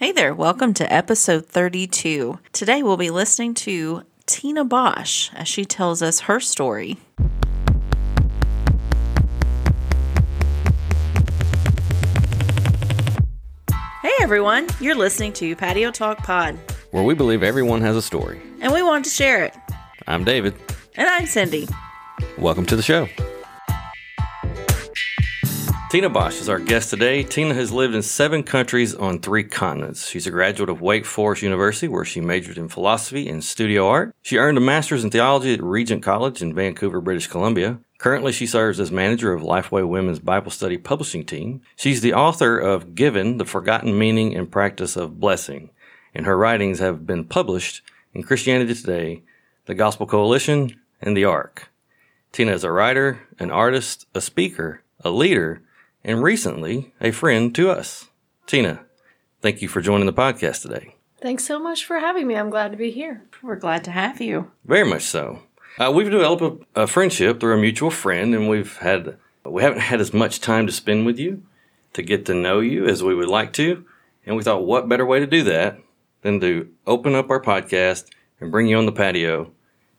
Hey there, welcome to episode 32. Today we'll be listening to Tina Bosch as she tells us her story. Hey everyone, you're listening to Patio Talk Pod, where we believe everyone has a story, and we want to share it. I'm David. And I'm Cindy. Welcome to the show. Tina Bosch is our guest today. Tina has lived in 7 countries on 3 continents. She's a graduate of Wake Forest University, where she majored in philosophy and studio art. She earned a master's in theology at Regent College in Vancouver, British Columbia. Currently, she serves as manager of Lifeway Women's Bible Study Publishing Team. She's the author of Given: The Forgotten Meaning and Practice of Blessing, and her writings have been published in Christianity Today, The Gospel Coalition, and The Ark. Tina is a writer, an artist, a speaker, a leader, and recently, a friend to us. Tina, thank you for joining the podcast today. Thanks so much for having me. I'm glad to be here. We're glad to have you. Very much so. We've developed a friendship through a mutual friend, and we haven't had as much time to spend with you to get to know you as we would like to, and we thought, what better way to do that than to open up our podcast and bring you on the patio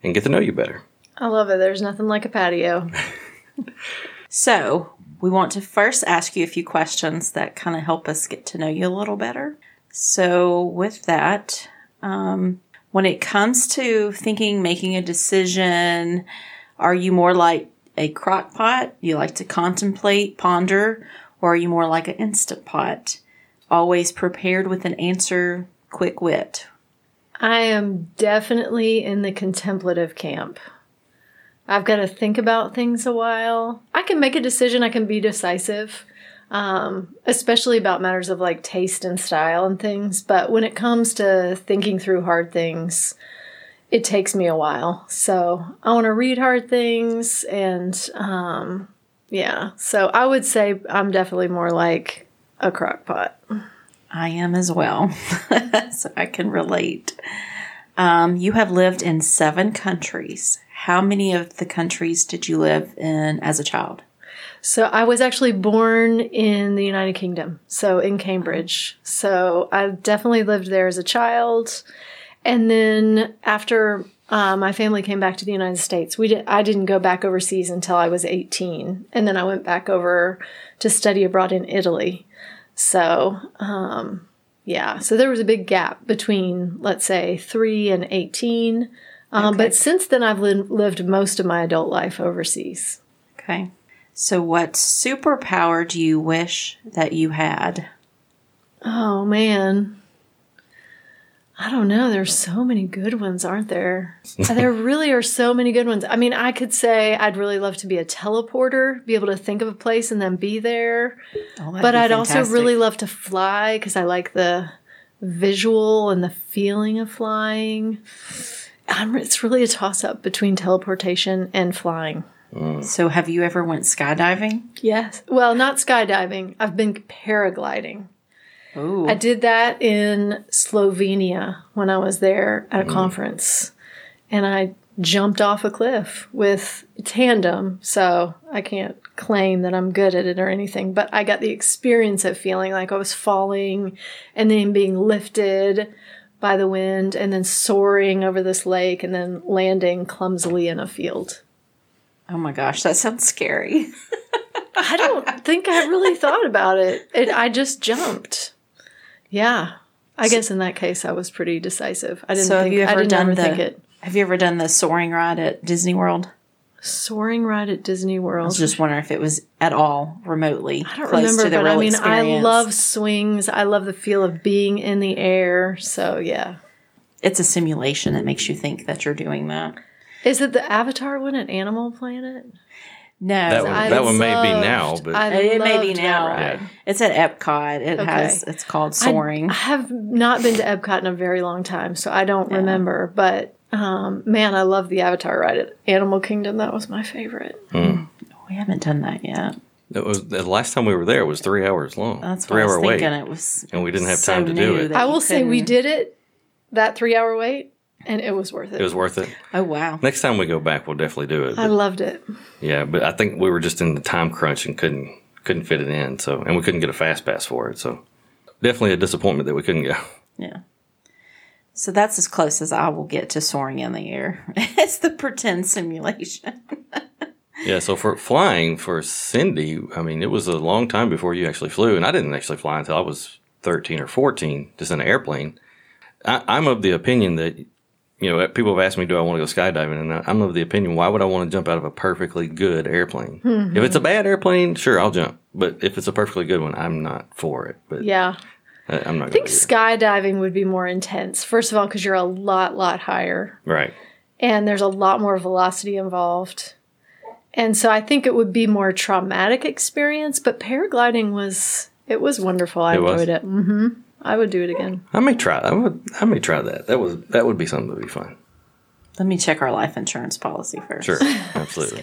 and get to know you better. I love it. There's nothing like a patio. So, we want to first ask you a few questions that kind of help us get to know you a little better. So with that, when it comes to thinking, making a decision, are you more like a crock pot? You like to contemplate, ponder, or are you more like an instant pot? Always prepared with an answer, quick wit. I am definitely in the contemplative camp. I've got to think about things a while. I can make a decision. I can be decisive, especially about matters of like taste and style and things. But when it comes to thinking through hard things, it takes me a while. So I want to read hard things. And so I would say I'm definitely more like a crock pot. I am as well. So I can relate. You have lived in 7 countries. How many of the countries did you live in as a child? So I was actually born in the United Kingdom, so in Cambridge. So I definitely lived there as a child. And then after my family came back to the United States, I didn't go back overseas until I was 18. And then I went back over to study abroad in Italy. So, so there was a big gap between, let's say, 3 and 18. Okay. But since then, I've lived most of my adult life overseas. Okay. So what superpower do you wish that you had? Oh, man. I don't know. There's so many good ones, aren't there? There really are so many good ones. I mean, I could say I'd really love to be a teleporter, be able to think of a place and then be there. Oh, but I'd also really love to fly because I like the visual and the feeling of flying. It's really a toss-up between teleportation and flying. So have you ever went skydiving? Yes. Well, not skydiving. I've been paragliding. Ooh. I did that in Slovenia when I was there at a conference. And I jumped off a cliff with tandem. So I can't claim that I'm good at it or anything. But I got the experience of feeling like I was falling and then being lifted by the wind, and then soaring over this lake, and then landing clumsily in a field. Oh my gosh, that sounds scary. I don't think I really thought about it. I just jumped. Yeah. I guess in that case, I was pretty decisive. Have you ever done the soaring ride at Disney World? Soaring ride at Disney World. I was just wondering if it was at all remotely experience. I love swings. I love the feel of being in the air. So, yeah. It's a simulation that makes you think that you're doing that. Is it the Avatar one at Animal Planet? No. That one may be now. It's at Epcot. It's called Soaring. I have not been to Epcot in a very long time, so I don't remember, but I love the Avatar ride at Animal Kingdom. That was my favorite. We haven't done that yet. The last time we were there was 3 hours long. That's 3 hour wait. It was, and we didn't have time to do it. I will say we did it, that 3 hour wait, and it was worth it. It was worth it. Oh, wow. Next time we go back, we'll definitely do it. I loved it. Yeah, but I think we were just in the time crunch and couldn't fit it in. So, and we couldn't get a fast pass for it. So definitely a disappointment that we couldn't go. Yeah. So that's as close as I will get to soaring in the air. It's the pretend simulation. Yeah, so for flying, for Cindy, I mean, it was a long time before you actually flew. And I didn't actually fly until I was 13 or 14, just in an airplane. I'm of the opinion that, you know, people have asked me, do I want to go skydiving? And I'm of the opinion, why would I want to jump out of a perfectly good airplane? Mm-hmm. If it's a bad airplane, sure, I'll jump. But if it's a perfectly good one, I'm not for it. But yeah. I'm not. I think skydiving would be more intense. First of all, because you're a lot higher. Right. And there's a lot more velocity involved. And so I think it would be more traumatic experience. But paragliding was wonderful. I enjoyed it. Mm-hmm. I would do it again. I may try that. That would be something that would be fun. Let me check our life insurance policy first. Sure, absolutely.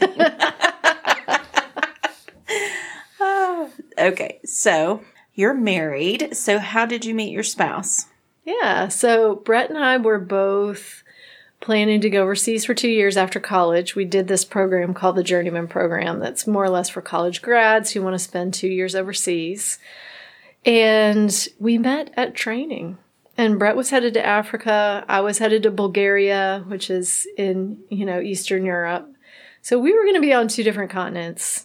Okay, so you're married. So how did you meet your spouse? Yeah, so Brett and I were both planning to go overseas for 2 years after college. We did this program called the Journeyman Program that's more or less for college grads who want to spend 2 years overseas. And we met at training. And Brett was headed to Africa. I was headed to Bulgaria, which is in, Eastern Europe. So we were going to be on two different continents.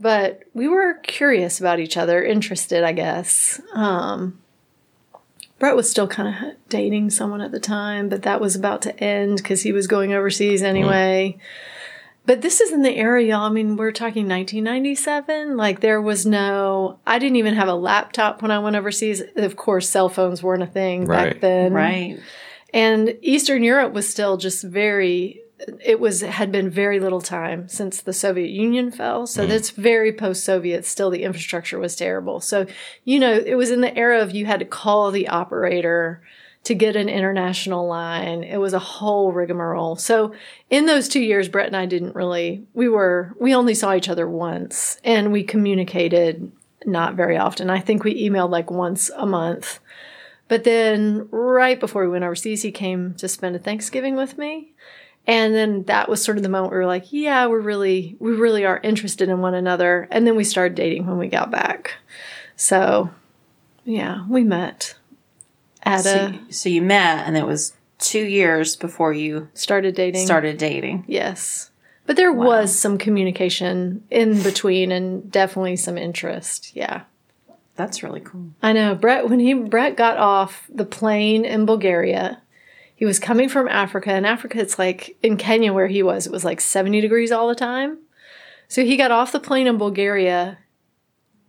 But we were curious about each other, interested, I guess. Brett was still kind of dating someone at the time, but that was about to end because he was going overseas anyway. Mm. But this is in the era, y'all. I mean, we're talking 1997. Like, there was no... I didn't even have a laptop when I went overseas. Of course, cell phones weren't a thing back then. Right. And Eastern Europe was still just very... It had been very little time since the Soviet Union fell. So that's very post-Soviet. Still, the infrastructure was terrible. So, it was in the era of you had to call the operator to get an international line. It was a whole rigmarole. So in those 2 years, Brett and I didn't really, we only saw each other once, and we communicated not very often. I think we emailed like once a month. But then right before we went overseas, he came to spend a Thanksgiving with me. And then that was sort of the moment where we were like, yeah, we really are interested in one another. And then we started dating when we got back. So, yeah, we met. So you met, and it was 2 years before you started dating. Yes. But there was some communication in between and definitely some interest. Yeah. That's really cool. I know. Brett got off the plane in Bulgaria. He was coming from Africa. In Africa, it's like in Kenya where he was, it was like 70 degrees all the time. So he got off the plane in Bulgaria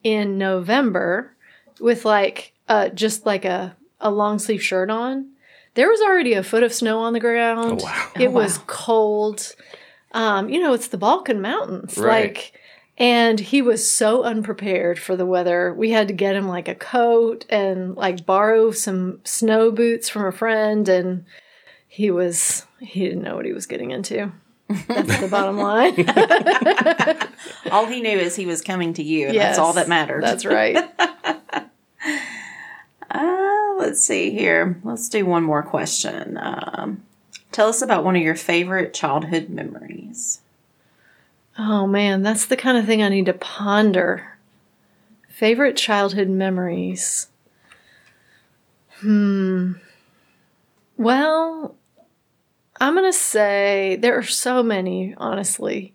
in November with like just like a long sleeve shirt on. There was already a foot of snow on the ground. Oh, wow. It was cold. It's the Balkan mountains. Right. And he was so unprepared for the weather. We had to get him like a coat and like borrow some snow boots from a friend. And he didn't know what he was getting into. That's the bottom line. All he knew is he was coming to you. And yes, that's all that mattered. That's right. Let's see here. Let's do one more question. Tell us about one of your favorite childhood memories. Oh, man, that's the kind of thing I need to ponder. Favorite childhood memories. Well, I'm going to say there are so many, honestly.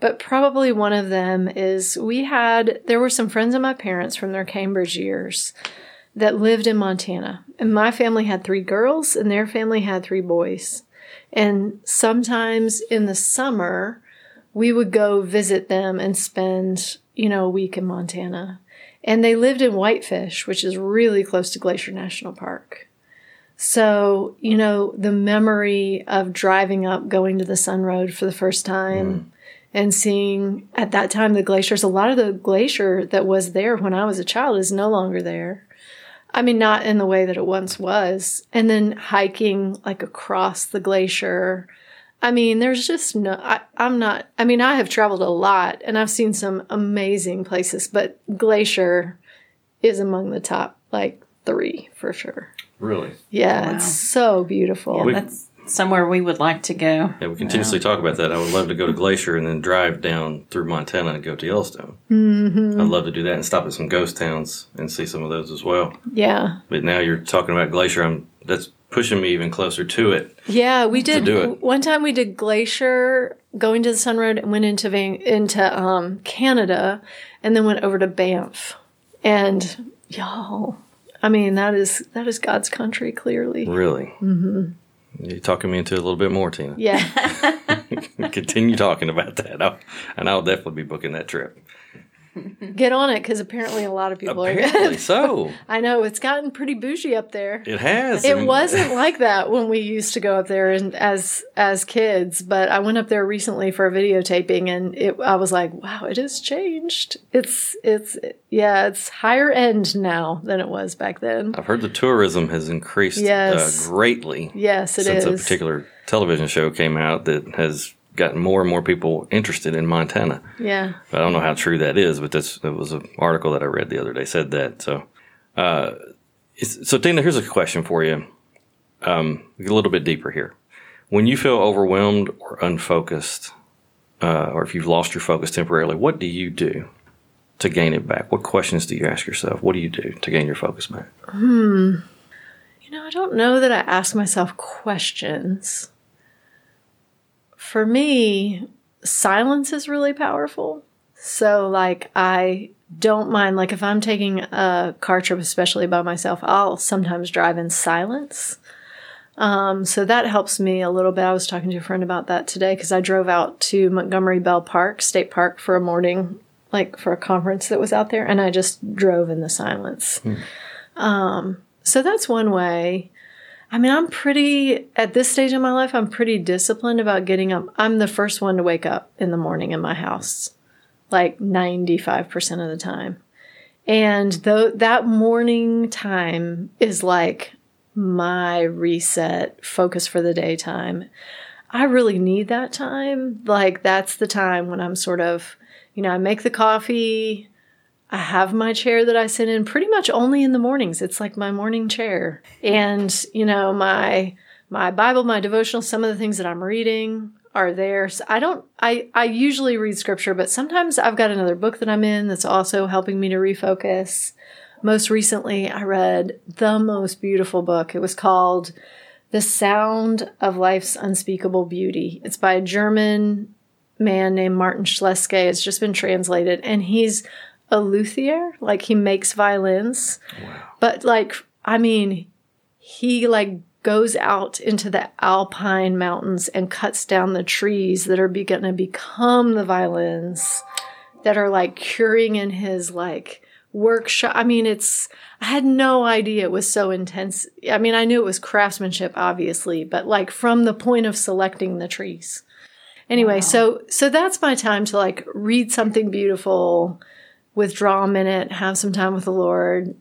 But probably one of them is there were some friends of my parents from their Cambridge years that lived in Montana. And my family had 3 girls and their family had 3 boys. And sometimes in the summer... we would go visit them and spend, a week in Montana. And they lived in Whitefish, which is really close to Glacier National Park. So, the memory of driving up, going to the Sun Road for the first time and seeing at that time the glaciers, a lot of the glacier that was there when I was a child is no longer there. I mean, not in the way that it once was. And then hiking like across the glacier. I mean, there's just no, I have traveled a lot and I've seen some amazing places, but Glacier is among the top 3 for sure. Really? Yeah. Wow. It's so beautiful. Yeah, somewhere we would like to go. Yeah, we continuously talk about that. I would love to go to Glacier and then drive down through Montana and go to Yellowstone. Mm-hmm. I'd love to do that and stop at some ghost towns and see some of those as well. Yeah. But now you're talking about Glacier. That's pushing me even closer to it. Yeah, we did. One time we did Glacier, Going to the Sun Road, and went into Canada, and then went over to Banff. And y'all, I mean, that is God's country, clearly. Really? Mm-hmm. You're talking me into it a little bit more, Tina. Yeah. Continue talking about that. I'll definitely be booking that trip. Get on it, because apparently a lot of people are. So. I know. It's gotten pretty bougie up there. It has. It wasn't like that when we used to go up there and as kids, but I went up there recently for a videotaping, and I was like, wow, it has changed. It's higher end now than it was back then. I've heard the tourism has increased greatly. Yes, it is. Since a particular television show came out that has gotten more and more people interested in Montana. Yeah. I don't know how true that is, but that was an article that I read the other day said that. So, so Tina, here's a question for you. Get a little bit deeper here. When you feel overwhelmed or unfocused, or if you've lost your focus temporarily, what do you do to gain it back? What questions do you ask yourself? What do you do to gain your focus back? You know, I don't know that I ask myself questions. For me, silence is really powerful. So, like, I don't mind, like, if I'm taking a car trip, especially by myself, I'll sometimes drive in silence. So that helps me a little bit. I was talking to a friend about that today because I drove out to Montgomery Bell Park, State Park, for a morning, like, for a conference that was out there, and I just drove in the silence. So that's one way. I mean, at this stage in my life, I'm pretty disciplined about getting up. I'm the first one to wake up in the morning in my house, like 95% of the time. And that morning time is like my reset, focus for the day time. I really need that time. Like, that's the time when I'm sort of, you know, I make the coffee. I have my chair that I sit in pretty much only in the mornings. It's like my morning chair. And, you know, my Bible, my devotional, some of the things that I'm reading are there. So I usually read scripture, but sometimes I've got another book that I'm in that's also helping me to refocus. Most recently, I read the most beautiful book. It was called The Sound of Life's Unspeakable Beauty. It's by a German man named Martin Schleske. It's just been translated, and he's a luthier, like he makes violins. Wow. But like, I mean, he like goes out into the Alpine mountains and cuts down the trees that are going to become the violins that are like curing in his like workshop. I mean, I had no idea it was so intense. I mean, I knew it was craftsmanship, obviously, but like from the point of selecting the trees. Anyway, wow. So that's my time to like read something beautiful, withdraw a minute, have some time with the Lord,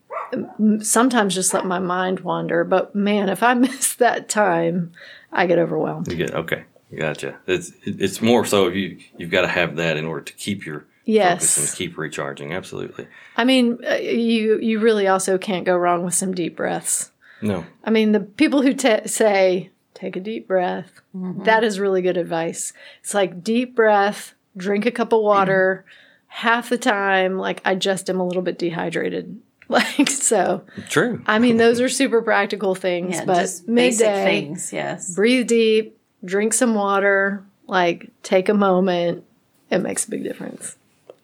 sometimes just let my mind wander. But, man, if I miss that time, I get overwhelmed. Okay, gotcha. It's more so you've got to have that in order to keep your focus and keep recharging, absolutely. I mean, you really also can't go wrong with some deep breaths. No. I mean, the people who say, take a deep breath, mm-hmm. that is really good advice. It's like deep breath, drink a cup of water. Mm-hmm. Half the time, like, I just am a little bit dehydrated. Like, so. True. I mean, those are super practical things, but just basic things, yes. Breathe deep, drink some water, like, take a moment. It makes a big difference.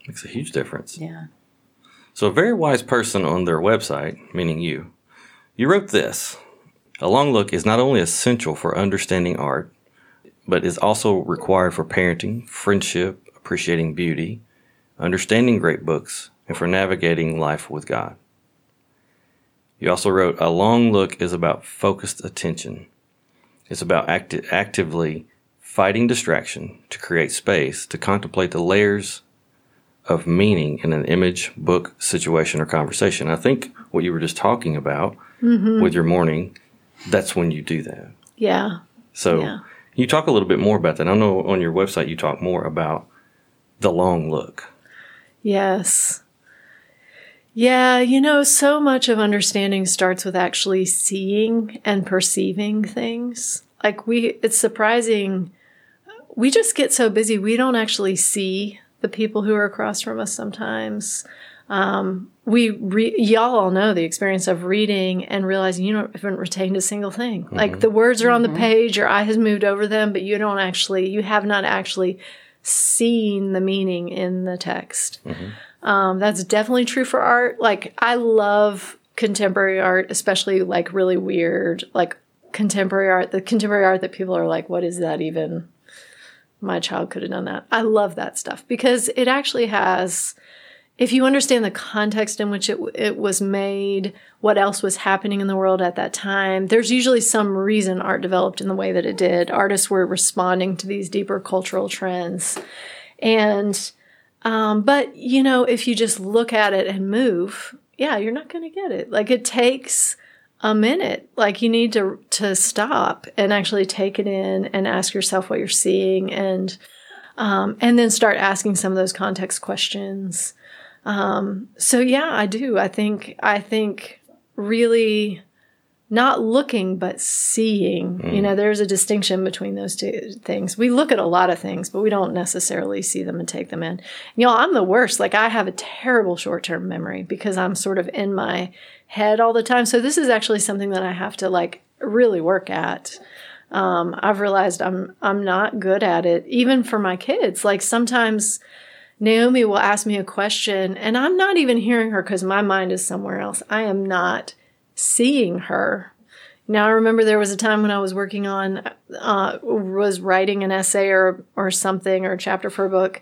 Makes a huge difference. Yeah. So, a very wise person on their website, meaning you wrote this. A long look is not only essential for understanding art, but is also required for parenting, friendship, appreciating beauty, understanding great books, and for navigating life with God. You also wrote, a long look is about focused attention. It's about actively fighting distraction to create space to contemplate the layers of meaning in an image, book, situation, or conversation. I think what you were just talking about mm-hmm. with your morning, that's when you do that. Yeah. So you talk a little bit more about that. I know on your website you talk more about the long look. Yes. Yeah, you know, so much of understanding starts with actually seeing and perceiving things. Like it's surprising. We just get so busy. We don't actually see the people who are across from us sometimes. Y'all all know the experience of reading and realizing you haven't retained a single thing. Mm-hmm. Like the words are on the page, your eye has moved over them, but you have not actually seen the meaning in the text. Mm-hmm. That's definitely true for art. Like I love contemporary art, especially like really weird, like the contemporary art that people are like, what is that even? My child could have done that. I love that stuff because it actually has, if you understand the context in which it was made, what else was happening in the world at that time, there's usually some reason art developed in the way that it did. Artists were responding to these deeper cultural trends. And, but, you know, if you just look at it and move, yeah, you're not going to get it. Like it takes a minute. Like you need to stop and actually take it in and ask yourself what you're seeing and then start asking some of those context questions. So yeah, I do. I think really not looking, but seeing, you know, there's a distinction between those two things. We look at a lot of things, but we don't necessarily see them and take them in. You know, I'm the worst. Like I have a terrible short-term memory because I'm sort of in my head all the time. So this is actually something that I have to like really work at. I've realized I'm not good at it, even for my kids. Like sometimes Naomi will ask me a question and I'm not even hearing her because my mind is somewhere else. I am not seeing her. Now, I remember there was a time when I was working on, was writing an essay or something or a chapter for a book.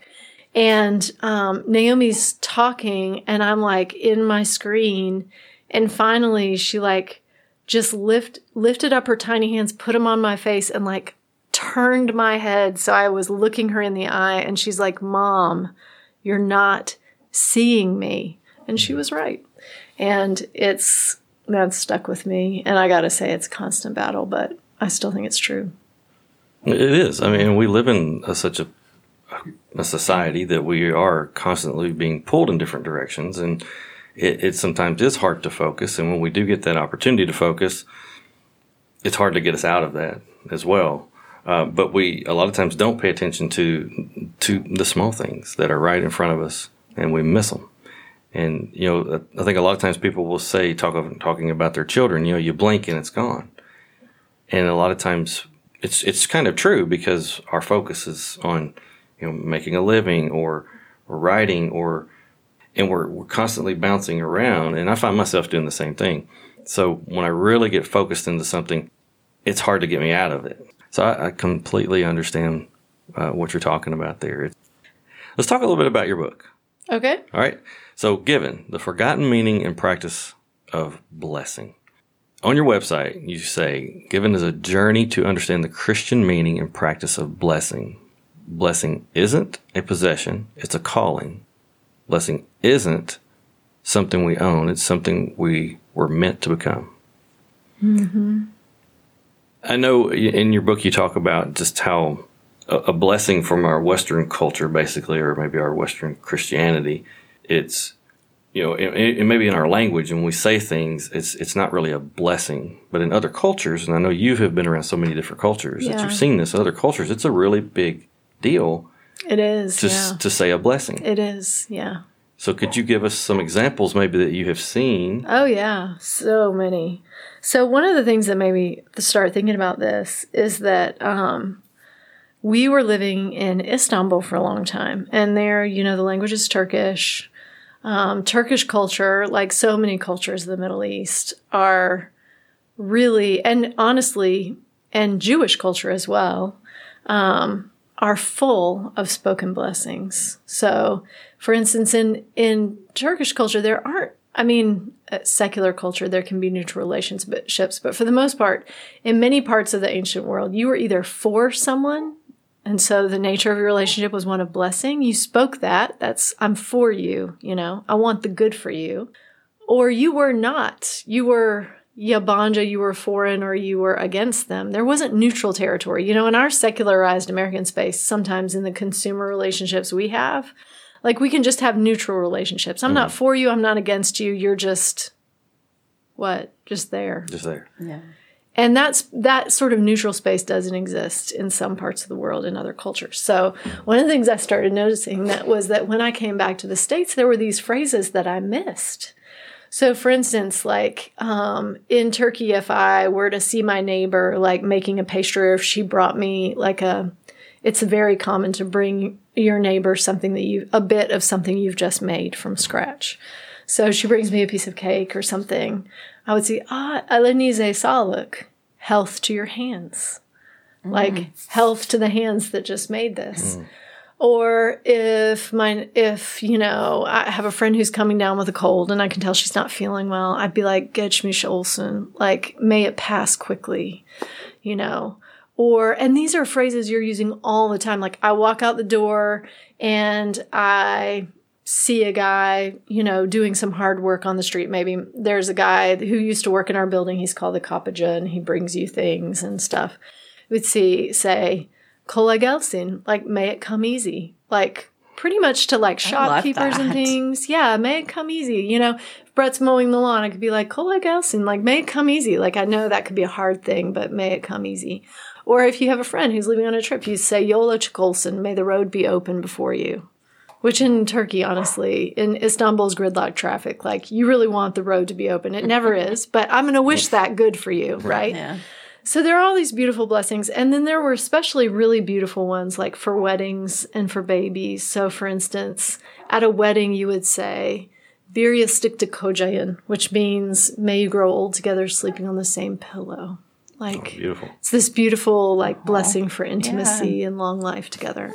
And Naomi's talking and I'm like in my screen. And finally, she like just lifted up her tiny hands, put them on my face and like turned my head. So I was looking her in the eye and she's like, Mom, you're not seeing me. And she was right. And that's stuck with me. And I got to say, it's a constant battle, but I still think it's true. It is. I mean, we live in such a society that we are constantly being pulled in different directions. And it sometimes is hard to focus. And when we do get that opportunity to focus, it's hard to get us out of that as well. But we, a lot of times, don't pay attention to the small things that are right in front of us, and we miss them. And, you know, I think a lot of times people will say, talking about their children, you know, you blink and it's gone. And a lot of times it's kind of true because our focus is on, you know, making a living or writing and we're constantly bouncing around. And I find myself doing the same thing. So when I really get focused into something, it's hard to get me out of it. So I completely understand what you're talking about there. Let's talk a little bit about your book. Okay. All right. So, Given: The Forgotten Meaning and Practice of Blessing. On your website, you say, Given is a journey to understand the Christian meaning and practice of blessing. Blessing isn't a possession, it's a calling. Blessing isn't something we own, it's something we were meant to become. Mm-hmm. I know in your book you talk about just how a blessing from our Western culture, basically, or maybe our Western Christianity, it's, you know, it may be in our language, and we say things, it's not really a blessing. But in other cultures, and I know you have been around so many different cultures that you've seen this, in other cultures, it's a really big deal. It is, to say a blessing. It is, yeah. So could you give us some examples maybe that you have seen? Oh, yeah, so many. So one of the things that made me start thinking about this is that we were living in Istanbul for a long time. And there, you know, the language is Turkish. Turkish culture, like so many cultures of the Middle East, are really, and honestly, and Jewish culture as well, are full of spoken blessings. So, for instance, in Turkish culture, there aren't, I mean, secular culture, there can be neutral relationships. But for the most part, in many parts of the ancient world, you were either for someone, and so the nature of your relationship was one of blessing. You spoke that. That's, I'm for you, you know. I want the good for you. Or you were not. You were yabancı, you were foreign, or you were against them. There wasn't neutral territory. You know, in our secularized American space, sometimes in the consumer relationships we have, like we can just have neutral relationships. I'm not for you. I'm not against you. You're just, what? Just there. Yeah. And that sort of neutral space doesn't exist in some parts of the world in other cultures. So one of the things I started noticing was that when I came back to the States, there were these phrases that I missed. So for instance, like in Turkey, if I were to see my neighbor like making a pastry, or if she brought me it's very common to bring your neighbor a bit of something you've just made from scratch. So she brings me a piece of cake or something. I would say, alenize sağlık, health to your hands. Mm. Like health to the hands that just made this. Mm. Or if I have a friend who's coming down with a cold and I can tell she's not feeling well, I'd be like, geçmiş olsun, like may it pass quickly, you know. And these are phrases you're using all the time. Like I walk out the door and I see a guy, you know, doing some hard work on the street. Maybe there's a guy who used to work in our building. He's called the Kapaja and he brings you things and stuff. We'd say, kolay gelsin, like may it come easy. Like pretty much to like shopkeepers and things. Yeah, may it come easy. You know, if Brett's mowing the lawn, I could be like, kolay gelsin, like may it come easy. Like I know that could be a hard thing, but may it come easy. Or if you have a friend who's leaving on a trip, you say, Yola Çıkılsın, may the road be open before you. Which in Turkey, honestly, in Istanbul's gridlock traffic, like you really want the road to be open. It never is, but I'm going to wish that good for you, right? Yeah. So there are all these beautiful blessings. And then there were especially really beautiful ones like for weddings and for babies. So for instance, at a wedding, you would say, "Bir yastıkta kocayan," which means may you grow old together sleeping on the same pillow. Like, beautiful. It's this beautiful, like, blessing for intimacy and long life together.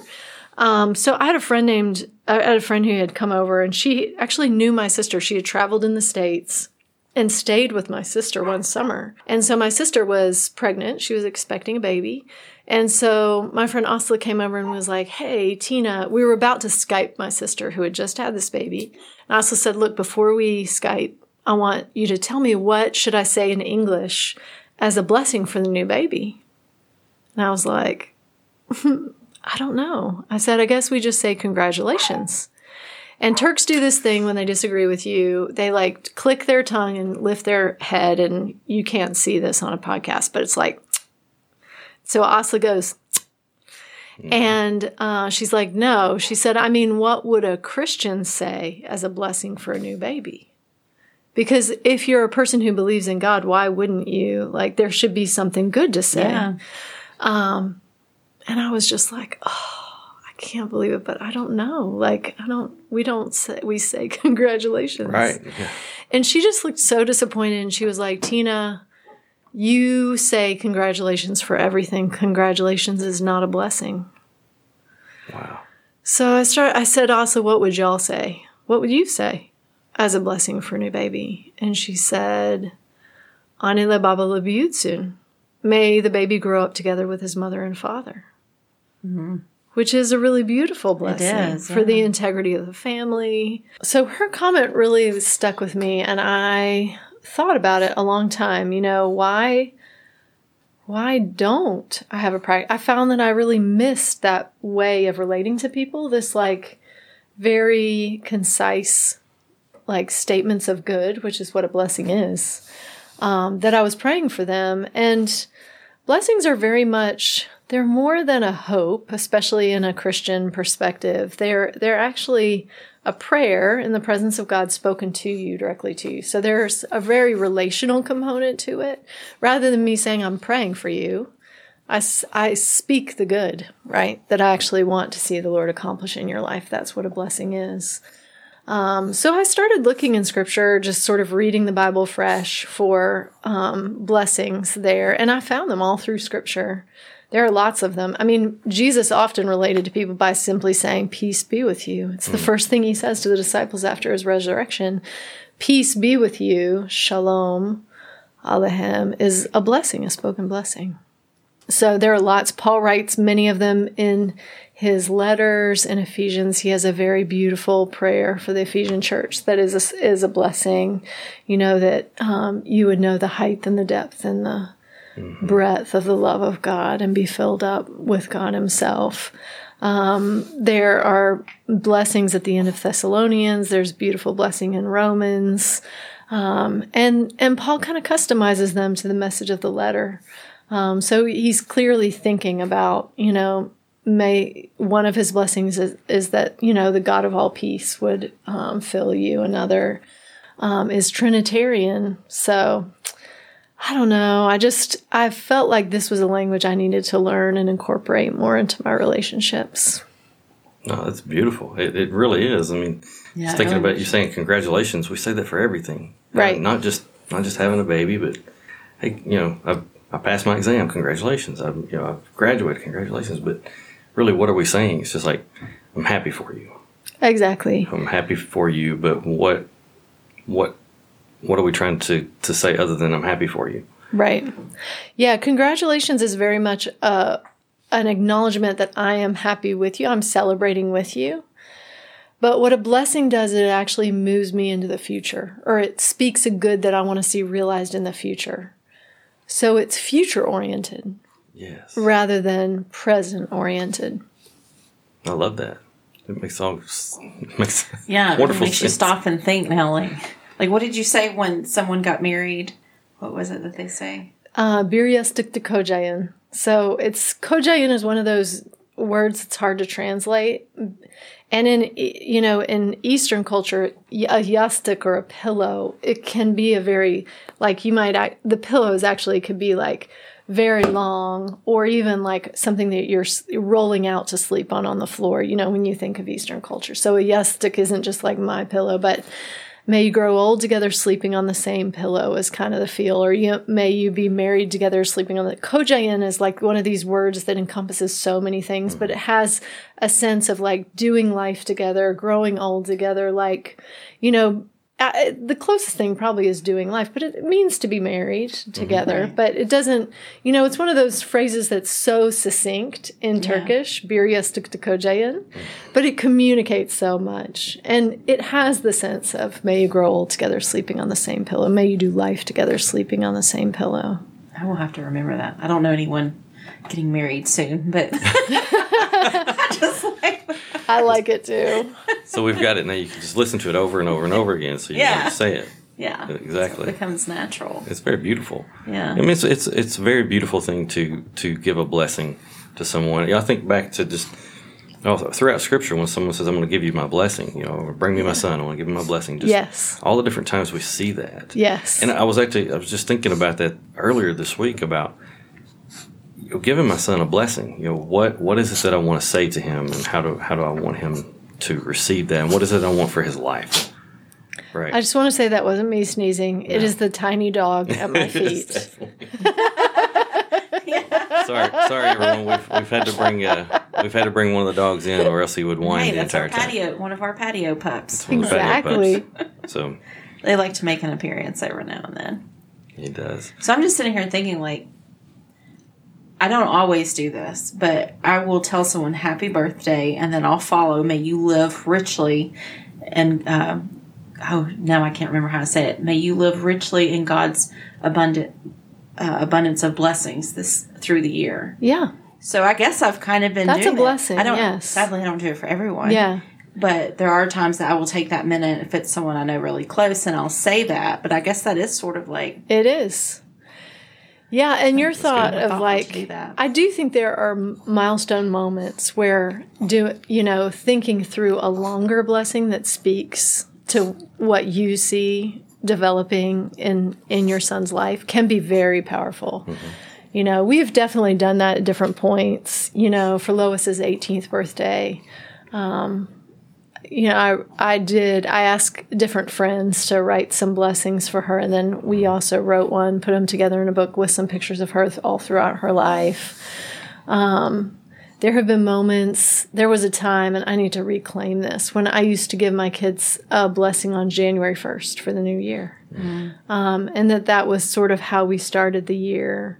So I had a friend who had come over, and she actually knew my sister. She had traveled in the States and stayed with my sister one summer. And so my sister was pregnant. She was expecting a baby. And so my friend Asla came over and was like, "Hey, Tina," we were about to Skype my sister who had just had this baby. And Asla said, "Look, before we Skype, I want you to tell me what should I say in English as a blessing for the new baby." And I was like, I don't know. I said, I guess we just say congratulations. And Turks do this thing when they disagree with you. They like click their tongue and lift their head, and you can't see this on a podcast, but it's like, so Asla goes, and she's like, no. She said, I mean, what would a Christian say as a blessing for a new baby? Because if you're a person who believes in God, why wouldn't you? Like, there should be something good to say. Yeah. And I was just like, oh, I can't believe it, but I don't know. Like, we say congratulations. Right. Yeah. And she just looked so disappointed. And she was like, Tina, you say congratulations for everything. Congratulations is not a blessing. Wow. So I said, also, what would y'all say? What would you say as a blessing for a new baby? And she said, Anile Baba Lebiyutsun, may the baby grow up together with his mother and father. Mm-hmm. Which is a really beautiful blessing for the integrity of the family. So her comment really stuck with me, and I thought about it a long time. You know, why don't I have a practice? I found that I really missed that way of relating to people, this like very concise like statements of good, which is what a blessing is, that I was praying for them. And blessings are very much, they're more than a hope, especially in a Christian perspective. They're actually a prayer in the presence of God spoken to you, directly to you. So there's a very relational component to it. Rather than me saying, I'm praying for you, I speak the good, right? That I actually want to see the Lord accomplish in your life. That's what a blessing is. So I started looking in scripture, just sort of reading the Bible fresh for blessings there. And I found them all through scripture. There are lots of them. I mean, Jesus often related to people by simply saying, peace be with you. It's the first thing he says to the disciples after his resurrection. Peace be with you. Shalom Aleichem is a blessing, a spoken blessing. So there are lots. Paul writes many of them in his letters. In Ephesians, he has a very beautiful prayer for the Ephesian church that is a blessing, you know, that you would know the height and the depth and the breadth of the love of God and be filled up with God himself. There are blessings at the end of Thessalonians. There's beautiful blessing in Romans. And Paul kind of customizes them to the message of the letter. So he's clearly thinking about, one of his blessings is that, the God of all peace would fill you. Another is Trinitarian. So I don't know. I felt like this was a language I needed to learn and incorporate more into my relationships. No, that's beautiful. It really is. I mean, yeah, just thinking about you saying congratulations, we say that for everything. Right. Not just having a baby, but, hey, I passed my exam. Congratulations. I've graduated. Congratulations. But really, what are we saying? It's just like, I'm happy for you. Exactly. I'm happy for you, but what are we trying to say other than I'm happy for you? Right. Yeah, congratulations is very much an acknowledgement that I am happy with you. I'm celebrating with you. But what a blessing does, it actually moves me into the future, or it speaks a good that I want to see realized in the future. So it's future-oriented. Yes. Rather than present-oriented. I love that. It makes wonderful sense. You stop and think now. Like, what did you say when someone got married? What was it that they say? Biryastik to Kojayan. So it's Kojayan is one of those words that's hard to translate. And in Eastern culture, a yastik or a pillow, it can be a very, the pillows actually could be very long, or even something that you're rolling out to sleep on the floor, when you think of Eastern culture. So a yastik isn't just my pillow, but may you grow old together sleeping on the same pillow is kind of the feel, or may you be married together sleeping on the... Kojayan is one of these words that encompasses so many things, but it has a sense of doing life together, growing old together, the closest thing probably is doing life, but it means to be married together. Mm-hmm. But it doesn't, it's one of those phrases that's so succinct in Turkish, biryastik to kojayan, but it communicates so much. And it has the sense of, may you grow old together sleeping on the same pillow. May you do life together sleeping on the same pillow. I will have to remember that. I don't know anyone getting married soon, but I just I like it too. So we've got it now. You can just listen to it over and over and over again. So you don't have to say it. Yeah, exactly. So it becomes natural. It's very beautiful. Yeah, I mean it's a very beautiful thing to give a blessing to someone. I think back to throughout Scripture when someone says, "I'm going to give you my blessing," or "Bring me my son," I want to give him my blessing. Just all the different times we see that. Yes, and I was just thinking about that earlier this week about. Giving my son a blessing, what is it that I want to say to him, and how do I want him to receive that, and what is it I want for his life? Right. I just want to say that wasn't me sneezing. No. It is the tiny dog at my feet. Sorry, everyone. We've had to bring one of the dogs in, or else he would whine the entire time. One of our patio pups. Exactly. So they like to make an appearance every now and then. He does. So I'm just sitting here thinking I don't always do this, but I will tell someone happy birthday, and then I'll follow, may you live richly, and now I can't remember how I say it. May you live richly in God's abundance of blessings through the year. Yeah. So I guess I've kind of been doing that. That's a blessing. Sadly, I don't do it for everyone. Yeah. But there are times that I will take that minute if it's someone I know really close, and I'll say that. But I guess that is sort of it is. Yeah, and your thought of I do think there are milestone moments where thinking through a longer blessing that speaks to what you see developing in your son's life can be very powerful. Mm-hmm. We've definitely done that at different points. For Lois's 18th birthday, I asked different friends to write some blessings for her, and then we also wrote one, put them together in a book with some pictures of her all throughout her life. There have been moments, there was a time, and I need to reclaim this, when I used to give my kids a blessing on January 1st for the new year. Mm-hmm. And that was sort of how we started the year.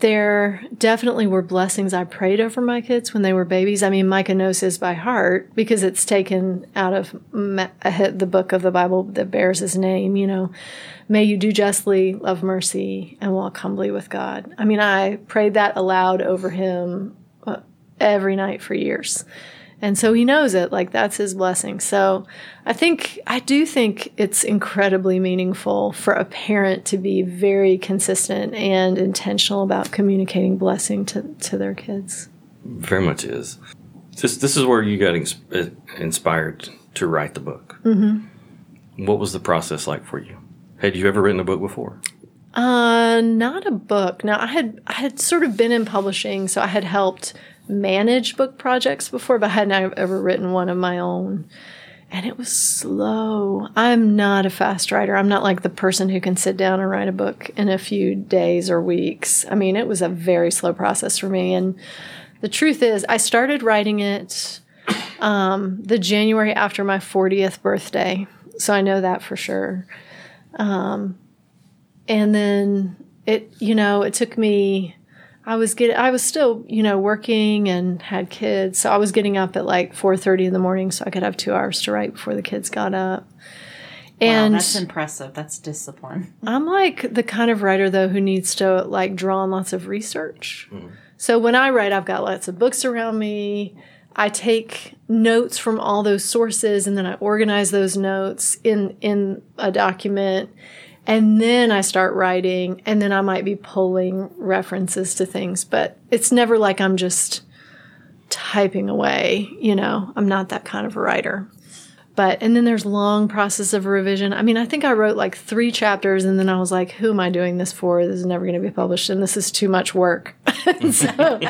There definitely were blessings I prayed over my kids when they were babies. I mean, Micah knows his by heart because it's taken out of the book of the Bible that bears his name. May you do justly, love mercy, and walk humbly with God. I mean, I prayed that aloud over him every night for years. And so he knows it, like that's his blessing. So I do think it's incredibly meaningful for a parent to be very consistent and intentional about communicating blessing to their kids. Very much is. This is where you got inspired to write the book. Mm-hmm. What was the process like for you? Had you ever written a book before? Not a book. Now, I had sort of been in publishing, so I had helped manage book projects before, but I hadn't ever written one of my own. And it was slow. I'm not a fast writer. I'm not like the person who can sit down and write a book in a few days or weeks. I mean, it was a very slow process for me. And the truth is, I started writing it the January after my 40th birthday. So I know that for sure. And then it took me, I was still, working and had kids. So I was getting up at like 4:30 in the morning so I could have 2 hours to write before the kids got up. And wow, that's impressive. That's discipline. I'm like the kind of writer though who needs to like draw on lots of research. Mm-hmm. So when I write, I've got lots of books around me. I take notes from all those sources and then I organize those notes in a document. And then I start writing, and then I might be pulling references to things. But it's never like I'm just typing away, I'm not that kind of a writer. And then there's long process of revision. I mean, I think I wrote like 3 chapters, and then I was like, who am I doing this for? This is never going to be published, and this is too much work. So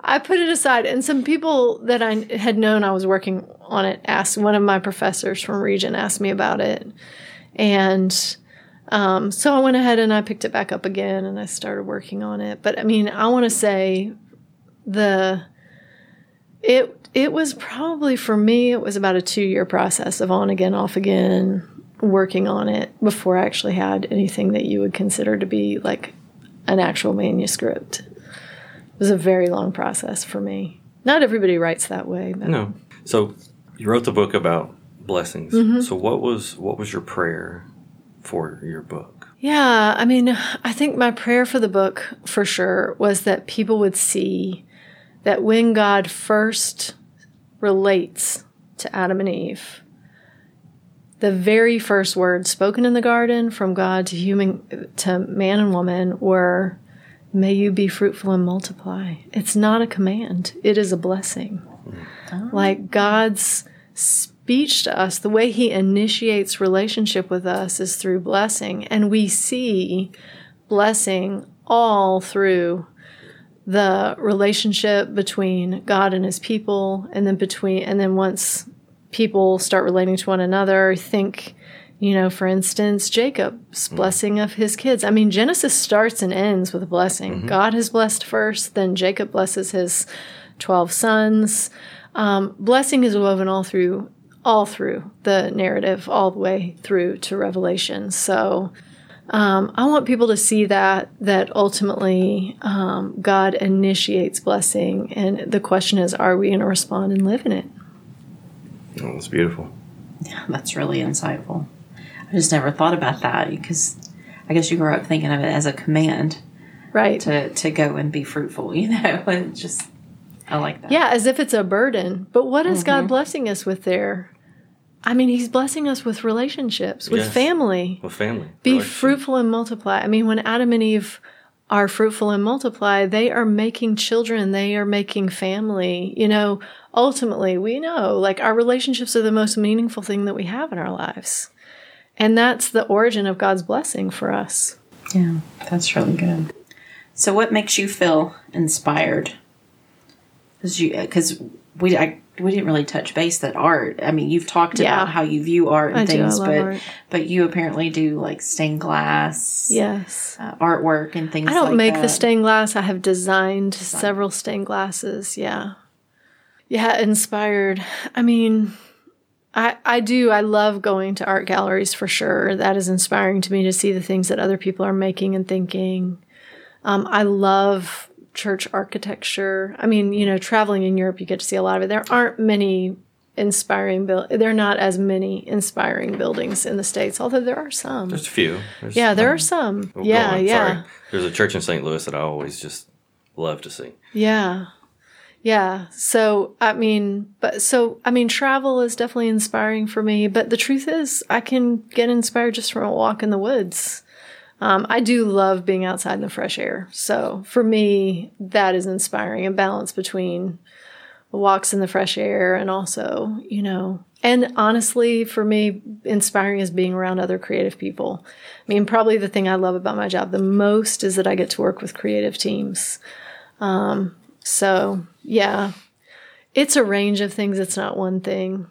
I put it aside. And some people that I had known I was working on it asked, one of my professors from Regent asked me about it. And so I went ahead and I picked it back up again and I started working on it. But I mean, I want to say it was probably, for me, it was about a 2-year process of on again, off again, working on it before I actually had anything that you would consider to be like an actual manuscript. It was a very long process for me. Not everybody writes that way. But. No. So you wrote the book about blessings. Mm-hmm. So what was your prayer for your book? Yeah, I mean, I think my prayer for the book, for sure, was that people would see that when God first relates to Adam and Eve, the very first words spoken in the garden from God to man and woman were, "May you be fruitful and multiply." It's not a command. It is a blessing. Oh. Like God's speech to us, the way he initiates relationship with us is through blessing. And we see blessing all through the relationship between God and his people, and then once people start relating to one another, think, for instance, Jacob's mm-hmm. blessing of his kids. I mean, Genesis starts and ends with a blessing. Mm-hmm. God has blessed first, then Jacob blesses his 12 sons. Blessing is woven all through the narrative, all the way through to Revelation. So I want people to see that ultimately God initiates blessing. And the question is, are we going to respond and live in it? Oh, that's beautiful. Yeah, that's really insightful. I just never thought about that, because I guess you grew up thinking of it as a command. Right. To go and be fruitful, and just... I like that. Yeah, as if it's a burden. But what is mm-hmm. God blessing us with there? I mean, he's blessing us with relationships, with yes. family. With family. Be fruitful and multiply. I mean, when Adam and Eve are fruitful and multiply, they are making children. They are making family. Ultimately, we know, like, our relationships are the most meaningful thing that we have in our lives. And that's the origin of God's blessing for us. Yeah, that's really good. So what makes you feel inspired? Because we didn't really touch base that art. I mean, you've talked yeah. about how you view art and things, but you apparently do like stained glass, yes, artwork and things. I don't make the stained glass. I have designed several stained glasses. Yeah, yeah, inspired. I mean, I do. I love going to art galleries for sure. That is inspiring to me to see the things that other people are making and thinking. I love church architecture. I mean, traveling in Europe, you get to see a lot of it. There aren't many inspiring there are not as many inspiring buildings in the States, although there are some. There's a few. There are some. Oh, yeah, yeah. Sorry. There's a church in St. Louis that I always just love to see. Yeah. Yeah. So, travel is definitely inspiring for me, but the truth is I can get inspired just from a walk in the woods. I do love being outside in the fresh air. So for me, that is inspiring, a balance between walks in the fresh air and also, and honestly, for me, inspiring is being around other creative people. Probably the thing I love about my job the most is that I get to work with creative teams. So yeah, it's a range of things. It's not one thing,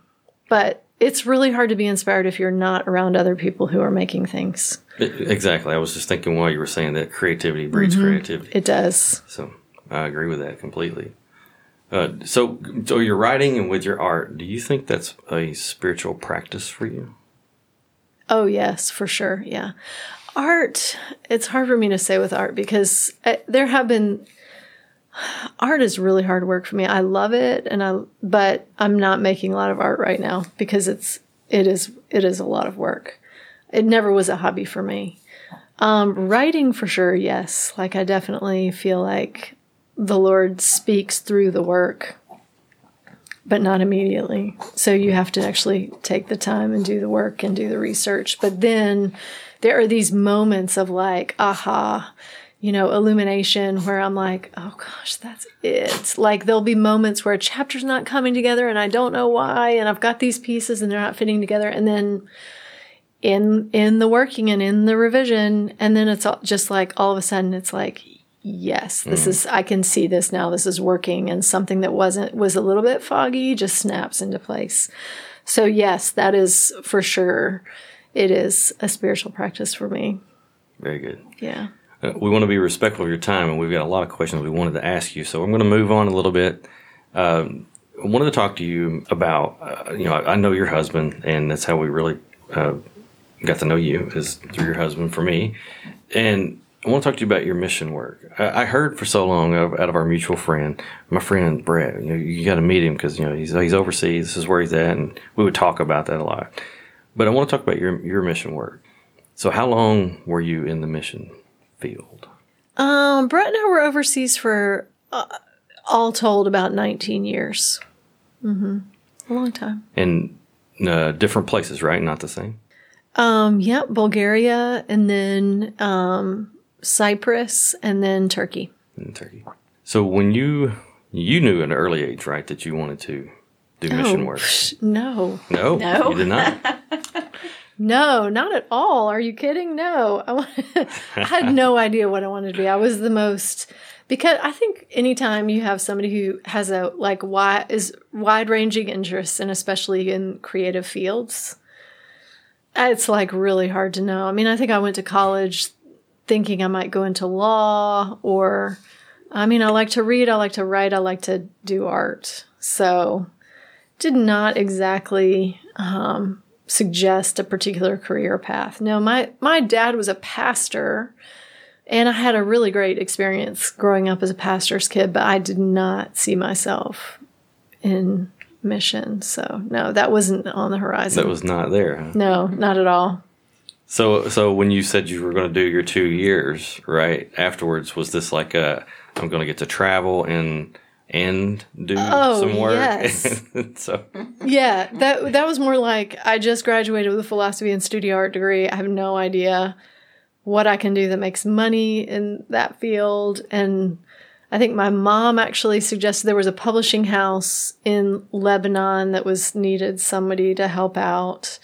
but it's really hard to be inspired if you're not around other people who are making things. Exactly. I was just thinking while you were saying that creativity breeds creativity. It does. So I agree with that completely. So your writing and with your art, do you think that's a spiritual practice for you? Oh, yes, for sure. Yeah. Art, it's hard for me to say with art because art is really hard work for me. I love it, but I'm not making a lot of art right now because it is a lot of work. It never was a hobby for me. Writing for sure, yes. Like I definitely feel like the Lord speaks through the work, but not immediately. So you have to actually take the time and do the work and do the research. But then there are these moments of like, aha, illumination where I'm like, oh gosh, that's it. Like there'll be moments where a chapter's not coming together and I don't know why. And I've got these pieces and they're not fitting together. And then in the working and in the revision, and then it's all, just like all of a sudden it's like, yes, this is, I can see this now. This is working. And something that was a little bit foggy just snaps into place. So yes, that is for sure. It is a spiritual practice for me. Very good. Yeah. We want to be respectful of your time, and we've got a lot of questions we wanted to ask you. So I'm going to move on a little bit. I wanted to talk to you about, I know your husband, and that's how we really got to know you, is through your husband for me. And I want to talk to you about your mission work. I heard for so long out of our mutual friend, my friend Brett, you got to meet him because he's overseas. This is where he's at, and we would talk about that a lot. But I want to talk about your mission work. So how long were you in the mission field? Brett and I were overseas for all told about 19 years. A long time. And different places, right? Not the same. Yeah, Bulgaria, and then Cyprus, and then Turkey. So when you knew at an early age, right, that you wanted to do mission work? No, you did not. No, not at all. Are you kidding? No, I had no idea what I wanted to be. I was the most, because I think anytime you have somebody who has a wide-ranging interests, and especially in creative fields, it's like really hard to know. I think I went to college thinking I might go into law, or, I like to read, I like to write, I like to do art. So did not exactly suggest a particular career path. No, my dad was a pastor, and I had a really great experience growing up as a pastor's kid, but I did not see myself in mission. So no, that wasn't on the horizon. That was not there. Huh? No, not at all. So when you said you were going to do your 2 years, right, afterwards, was this like I'm going to get to travel and do some work? Yes. So yeah, that was more like I just graduated with a philosophy and studio art degree. I have no idea what I can do that makes money in that field. And I think my mom actually suggested there was a publishing house in Lebanon that was needed somebody to help out.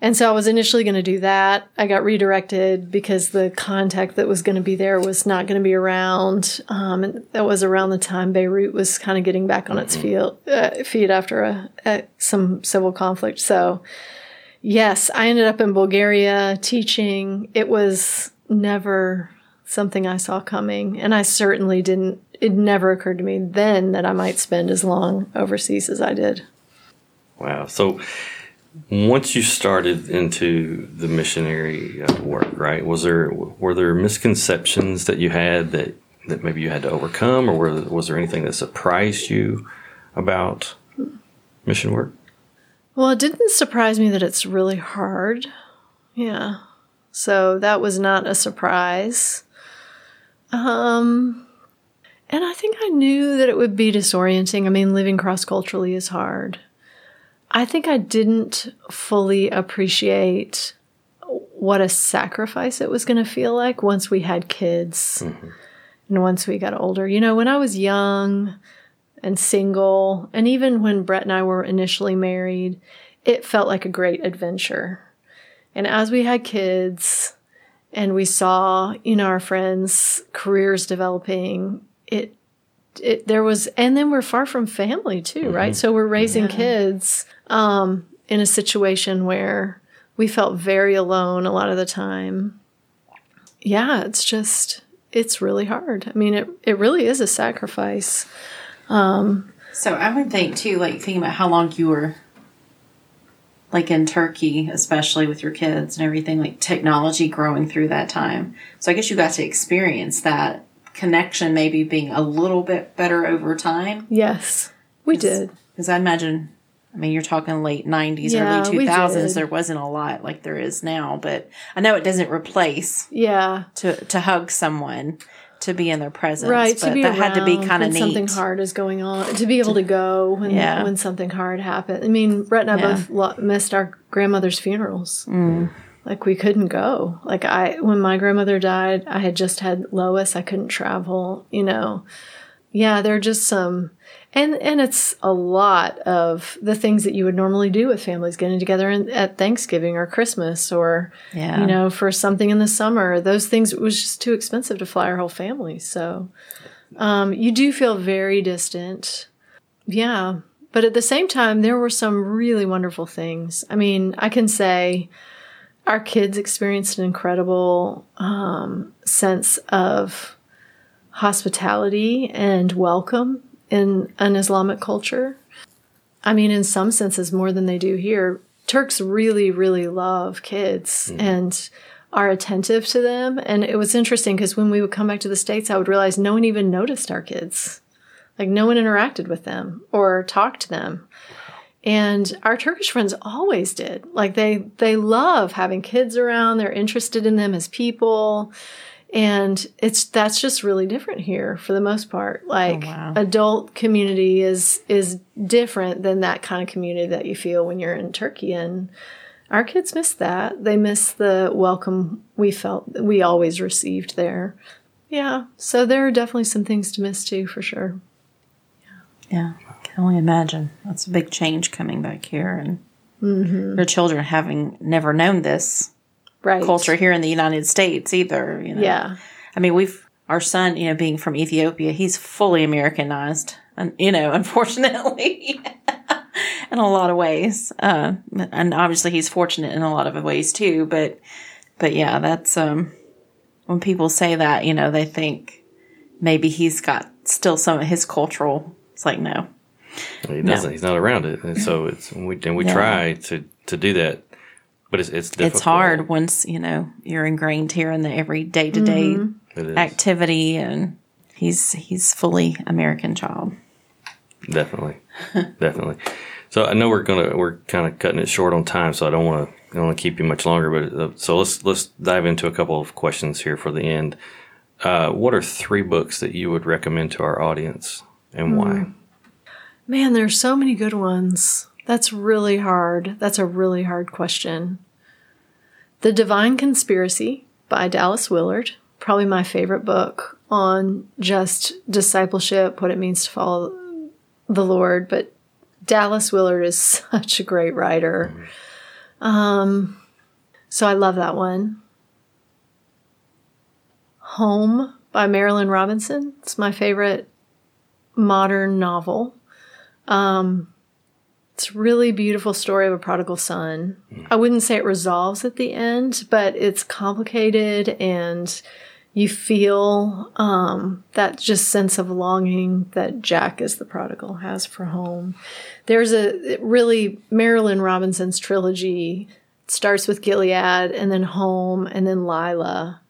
And so I was initially going to do that. I got redirected because the contact that was going to be there was not going to be around. And that was around the time Beirut was kind of getting back on its feet after some civil conflict. So, yes, I ended up in Bulgaria teaching. It was never something I saw coming. And I certainly didn't. It never occurred to me then that I might spend as long overseas as I did. Wow. So once you started into the missionary work, right, were there misconceptions that you had that maybe you had to overcome, or was there anything that surprised you about mission work? Well, it didn't surprise me that it's really hard. Yeah. So that was not a surprise. And I think I knew that it would be disorienting. I mean, living cross-culturally is hard. I think I didn't fully appreciate what a sacrifice it was going to feel like once we had kids mm-hmm. and once we got older. You know, when I was young and single, and even when Brett and I were initially married, it felt like a great adventure. And as we had kids and we saw, you know, our friends' careers developing, and then we're far from family too, mm-hmm. right? So we're raising yeah. kids in a situation where we felt very alone a lot of the time. Yeah, it's really hard. I mean, it really is a sacrifice. So I would think too, like thinking about how long you were like in Turkey, especially with your kids and everything, like technology growing through that time. So I guess you got to experience that connection maybe being a little bit better over time. Yes, we did. Because I imagine, I mean, you're talking late 90s, yeah, early 2000s. There wasn't a lot like there is now, but I know it doesn't replace yeah. to hug someone, to be in their presence. Right, but to be that around had to be kind of neat. Something hard is going on, to be able to go when something hard happened. I mean, Brett and I both missed our grandmother's funerals. Mm. Like we couldn't go. Like when my grandmother died, I had just had Lois. I couldn't travel, you know. Yeah, there are just some, and it's a lot of the things that you would normally do with families getting together at Thanksgiving or Christmas or, you know, for something in the summer. Those things, it was just too expensive to fly our whole family. So you do feel very distant. Yeah. But at the same time, there were some really wonderful things. I mean, I can say our kids experienced an incredible sense of hospitality and welcome in an Islamic culture. I mean, in some senses, more than they do here. Turks really, really love kids mm-hmm. and are attentive to them. And it was interesting because when we would come back to the States, I would realize no one even noticed our kids. Like no one interacted with them or talked to them. And our Turkish friends always did. Like they love having kids around. They're interested in them as people. And that's just really different here for the most part. Like adult community is different than that kind of community that you feel when you're in Turkey. And our kids miss that. They miss the welcome we felt that we always received there. Yeah. So there are definitely some things to miss too, for sure. Yeah. I can only imagine. That's a big change coming back here and mm-hmm. your children having never known this. Right. Culture here in the United States either, you know. Yeah. I mean, our son, you know, being from Ethiopia, he's fully Americanized, and, you know, unfortunately, in a lot of ways. And obviously he's fortunate in a lot of ways too, but yeah, that's, when people say that, you know, they think maybe he's got still some of his cultural, it's like, no. He doesn't, he's not around it. And so we try to do that. But it's difficult. It's hard once, you know, you're ingrained here in the every day-to-day mm-hmm. activity, and he's fully American child. Definitely. So I know we're kind of cutting it short on time, so I don't want to keep you much longer. But so let's dive into a couple of questions here for the end. What are three books that you would recommend to our audience, and why? Man, there's so many good ones. That's really hard. That's a really hard question. The Divine Conspiracy by Dallas Willard, probably my favorite book on just discipleship, what it means to follow the Lord. But Dallas Willard is such a great writer. So I love that one. Home by Marilynne Robinson. It's my favorite modern novel. It's really beautiful story of a prodigal son. I wouldn't say it resolves at the end, but it's complicated, and you feel that just sense of longing that Jack as the prodigal has for home. There's Marilynne Robinson's trilogy. It starts with Gilead and then Home and then Lila.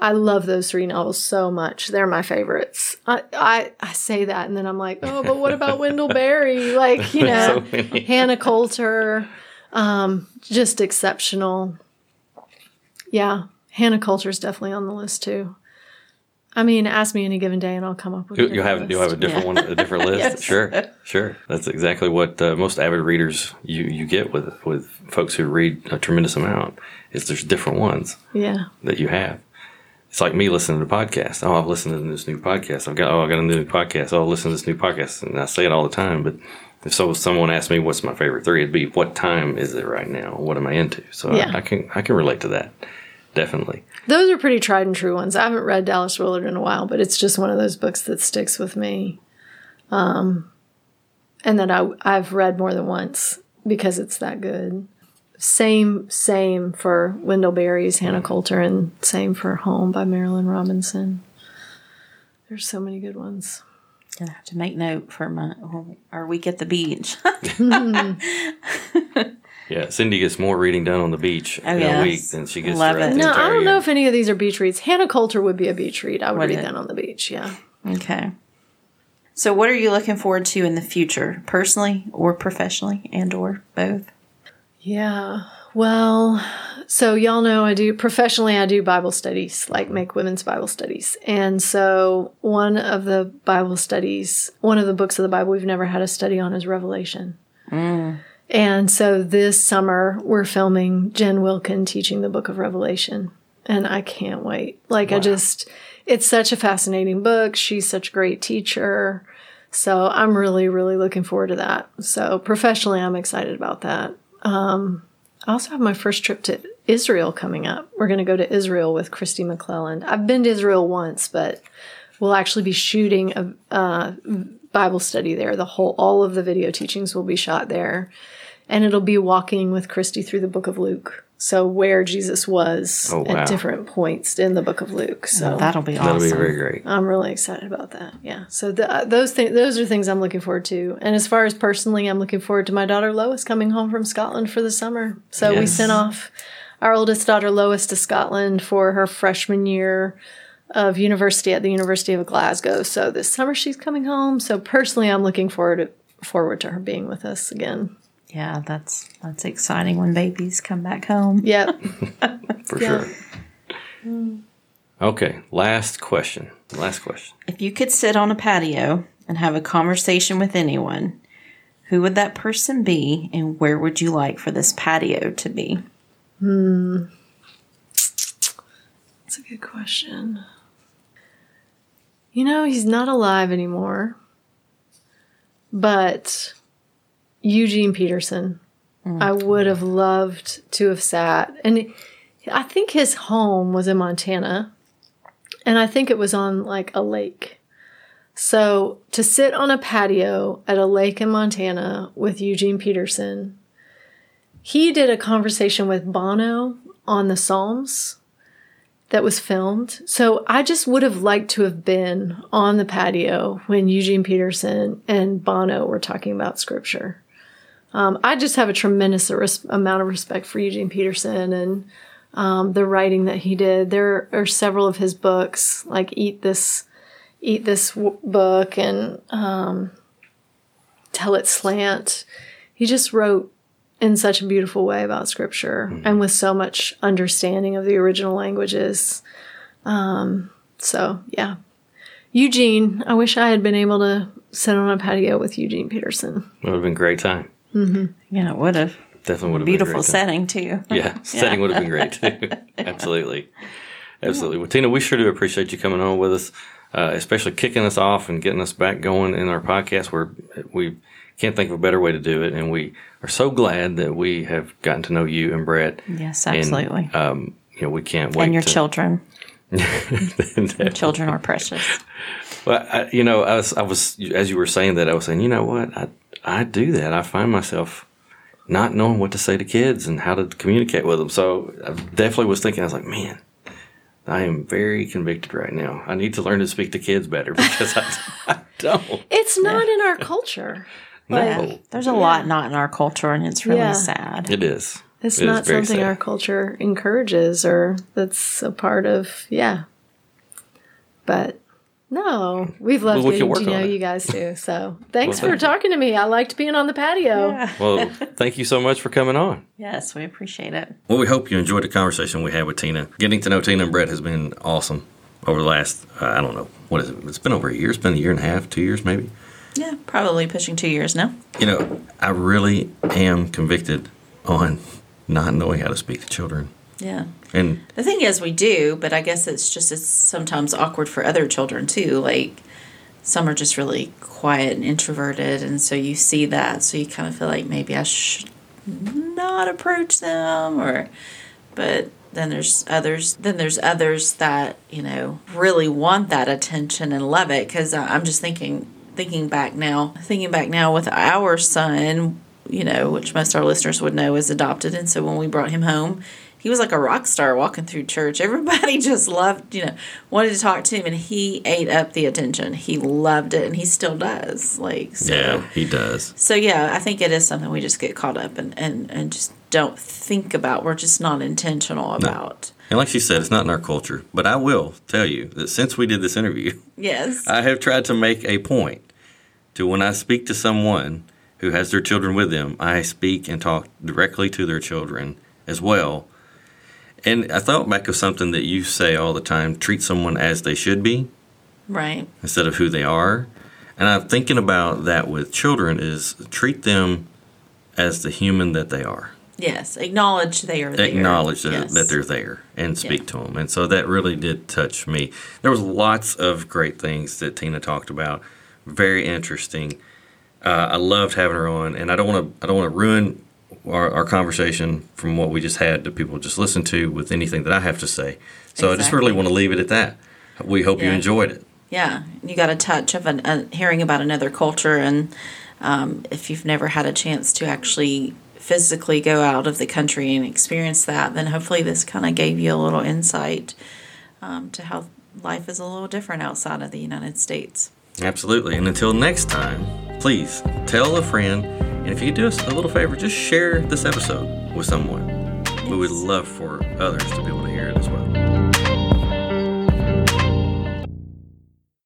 I love those three novels so much. They're my favorites. I say that, and then I'm like, oh, but what about Wendell Berry? Like, you know, so Hannah Coulter, just exceptional. Yeah, Hannah Coulter is definitely on the list too. I mean, ask me any given day and I'll come up with you'll have a different one, a different list. Yes. Sure. That's exactly what most avid readers you get with folks who read a tremendous amount, is there's different ones that you have. It's like me listening to podcasts. Oh, I've listened to this new podcast. I got a new podcast. Oh, I listen to this new podcast. And I say it all the time, but if someone asked me what's my favorite three, it'd be what time is it right now? What am I into? So I can relate to that. Definitely. Those are pretty tried and true ones. I haven't read Dallas Willard in a while, but it's just one of those books that sticks with me. And that I've read more than once because it's that good. Same for Wendell Berry's Hannah Coulter, and same for Home by Marilynne Robinson. There's so many good ones. Gonna have to make note for our week at the beach. Yeah, Cindy gets more reading done on the beach in a week than she gets throughout the entire year. I don't know if any of these are beach reads. Hannah Coulter would be a beach read. I would read that on the beach, yeah. Okay. So what are you looking forward to in the future, personally or professionally and or both? Yeah, well, so y'all know I do Bible studies, like make women's Bible studies. And so one of the books of the Bible we've never had a study on is Revelation. Mm. And so this summer we're filming Jen Wilkin teaching the book of Revelation. And I can't wait. It's such a fascinating book. She's such a great teacher. So I'm really, really looking forward to that. So professionally, I'm excited about that. I also have my first trip to Israel coming up. We're going to go to Israel with Christy McClelland. I've been to Israel once, but we'll actually be shooting a Bible study there. All of the video teachings will be shot there. And it'll be walking with Christy through the book of Luke. So where Jesus was at different points in the book of Luke. So that'll be awesome. That'll be very great. I'm really excited about that. Yeah. So those are things I'm looking forward to. And as far as personally, I'm looking forward to my daughter Lois coming home from Scotland for the summer. So we sent off our oldest daughter Lois to Scotland for her freshman year of university at the University of Glasgow. So this summer she's coming home. So personally, I'm looking forward to her being with us again. Yeah, that's exciting when babies come back home. Yep. For sure. Okay, last question. If you could sit on a patio and have a conversation with anyone, who would that person be, and where would you like for this patio to be? That's a good question. You know, he's not alive anymore, but Eugene Peterson. Mm-hmm. I would have loved to have sat. And I think his home was in Montana. And I think it was on like a lake. So to sit on a patio at a lake in Montana with Eugene Peterson, he did a conversation with Bono on the Psalms that was filmed. So I just would have liked to have been on the patio when Eugene Peterson and Bono were talking about scripture. I just have a tremendous amount of respect for Eugene Peterson and the writing that he did. There are several of his books, like Eat This book and Tell It Slant. He just wrote in such a beautiful way about scripture and with so much understanding of the original languages. Eugene, I wish I had been able to sit on a patio with Eugene Peterson. It would have been a great time. Mm-hmm. Yeah, it would have. Definitely would have been a beautiful setting, too. Yeah, setting would have been great, too. Absolutely. Yeah. Well, Tina, we sure do appreciate you coming on with us, especially kicking us off and getting us back going in our podcast where we can't think of a better way to do it, and we are so glad that we have gotten to know you and Brett. Yes, absolutely. And, we can't wait. And your children. Your children are precious. Well, I was as you were saying that, I was saying, you know what, I do that. I find myself not knowing what to say to kids and how to communicate with them. So I definitely was thinking, I was like, man, I am very convicted right now. I need to learn to speak to kids better because I don't. It's not in our culture. No. There's a lot not in our culture, and it's really sad. It is. It's not something our culture encourages or that's a part of, But, no, we've loved getting to know you guys, too. So, thanks for talking to me. I liked being on the patio. Yeah. Well, thank you so much for coming on. Yes, we appreciate it. Well, we hope you enjoyed the conversation we had with Tina. Getting to know Tina and Brett has been awesome. over the last, I don't know, what is it? It's been over a year. It's been a year and a half, 2 years maybe. Yeah, probably pushing 2 years now. You know, I really am convicted on not knowing how to speak to children. Yeah. And the thing is, we do, but I guess it's sometimes awkward for other children, too. Like, some are just really quiet and introverted, and so you see that, so you kind of feel like maybe I should not approach them, but then there's others that, you know, really want that attention and love it, because I'm just thinking back now with our son, you know, which most of our listeners would know is adopted, and so when we brought him home, he was like a rock star walking through church. Everybody just loved, you know, wanted to talk to him, and he ate up the attention. He loved it, and he still does. Like, so, yeah, he does. So, yeah, I think it is something we just get caught up and just don't think about. We're just not intentional about. No. And like she said, it's not in our culture. But I will tell you that since we did this interview, yes, I have tried to make a point to when I speak to someone who has their children with them, I speak and talk directly to their children as well. And I thought back of something that you say all the time, treat someone as they should be. Right. Instead of who they are. And I'm thinking about that with children is treat them as the human that they are. Yes. Acknowledge they are there. Acknowledge that they're there and speak to them. And so that really did touch me. There was lots of great things that Tina talked about. Very interesting. I loved having her on. And I don't want to ruin our conversation from what we just had to people just listen to with anything that I have to say. So exactly. I just really want to leave it at that. We hope you enjoyed it. Yeah. You got a touch of hearing about another culture. And if you've never had a chance to actually physically go out of the country and experience that, then hopefully this kind of gave you a little insight to how life is a little different outside of the United States. Absolutely. And until next time, please tell a friend. And if you could do us a little favor, just share this episode with someone. Yes. We would love for others to be able to hear it as well.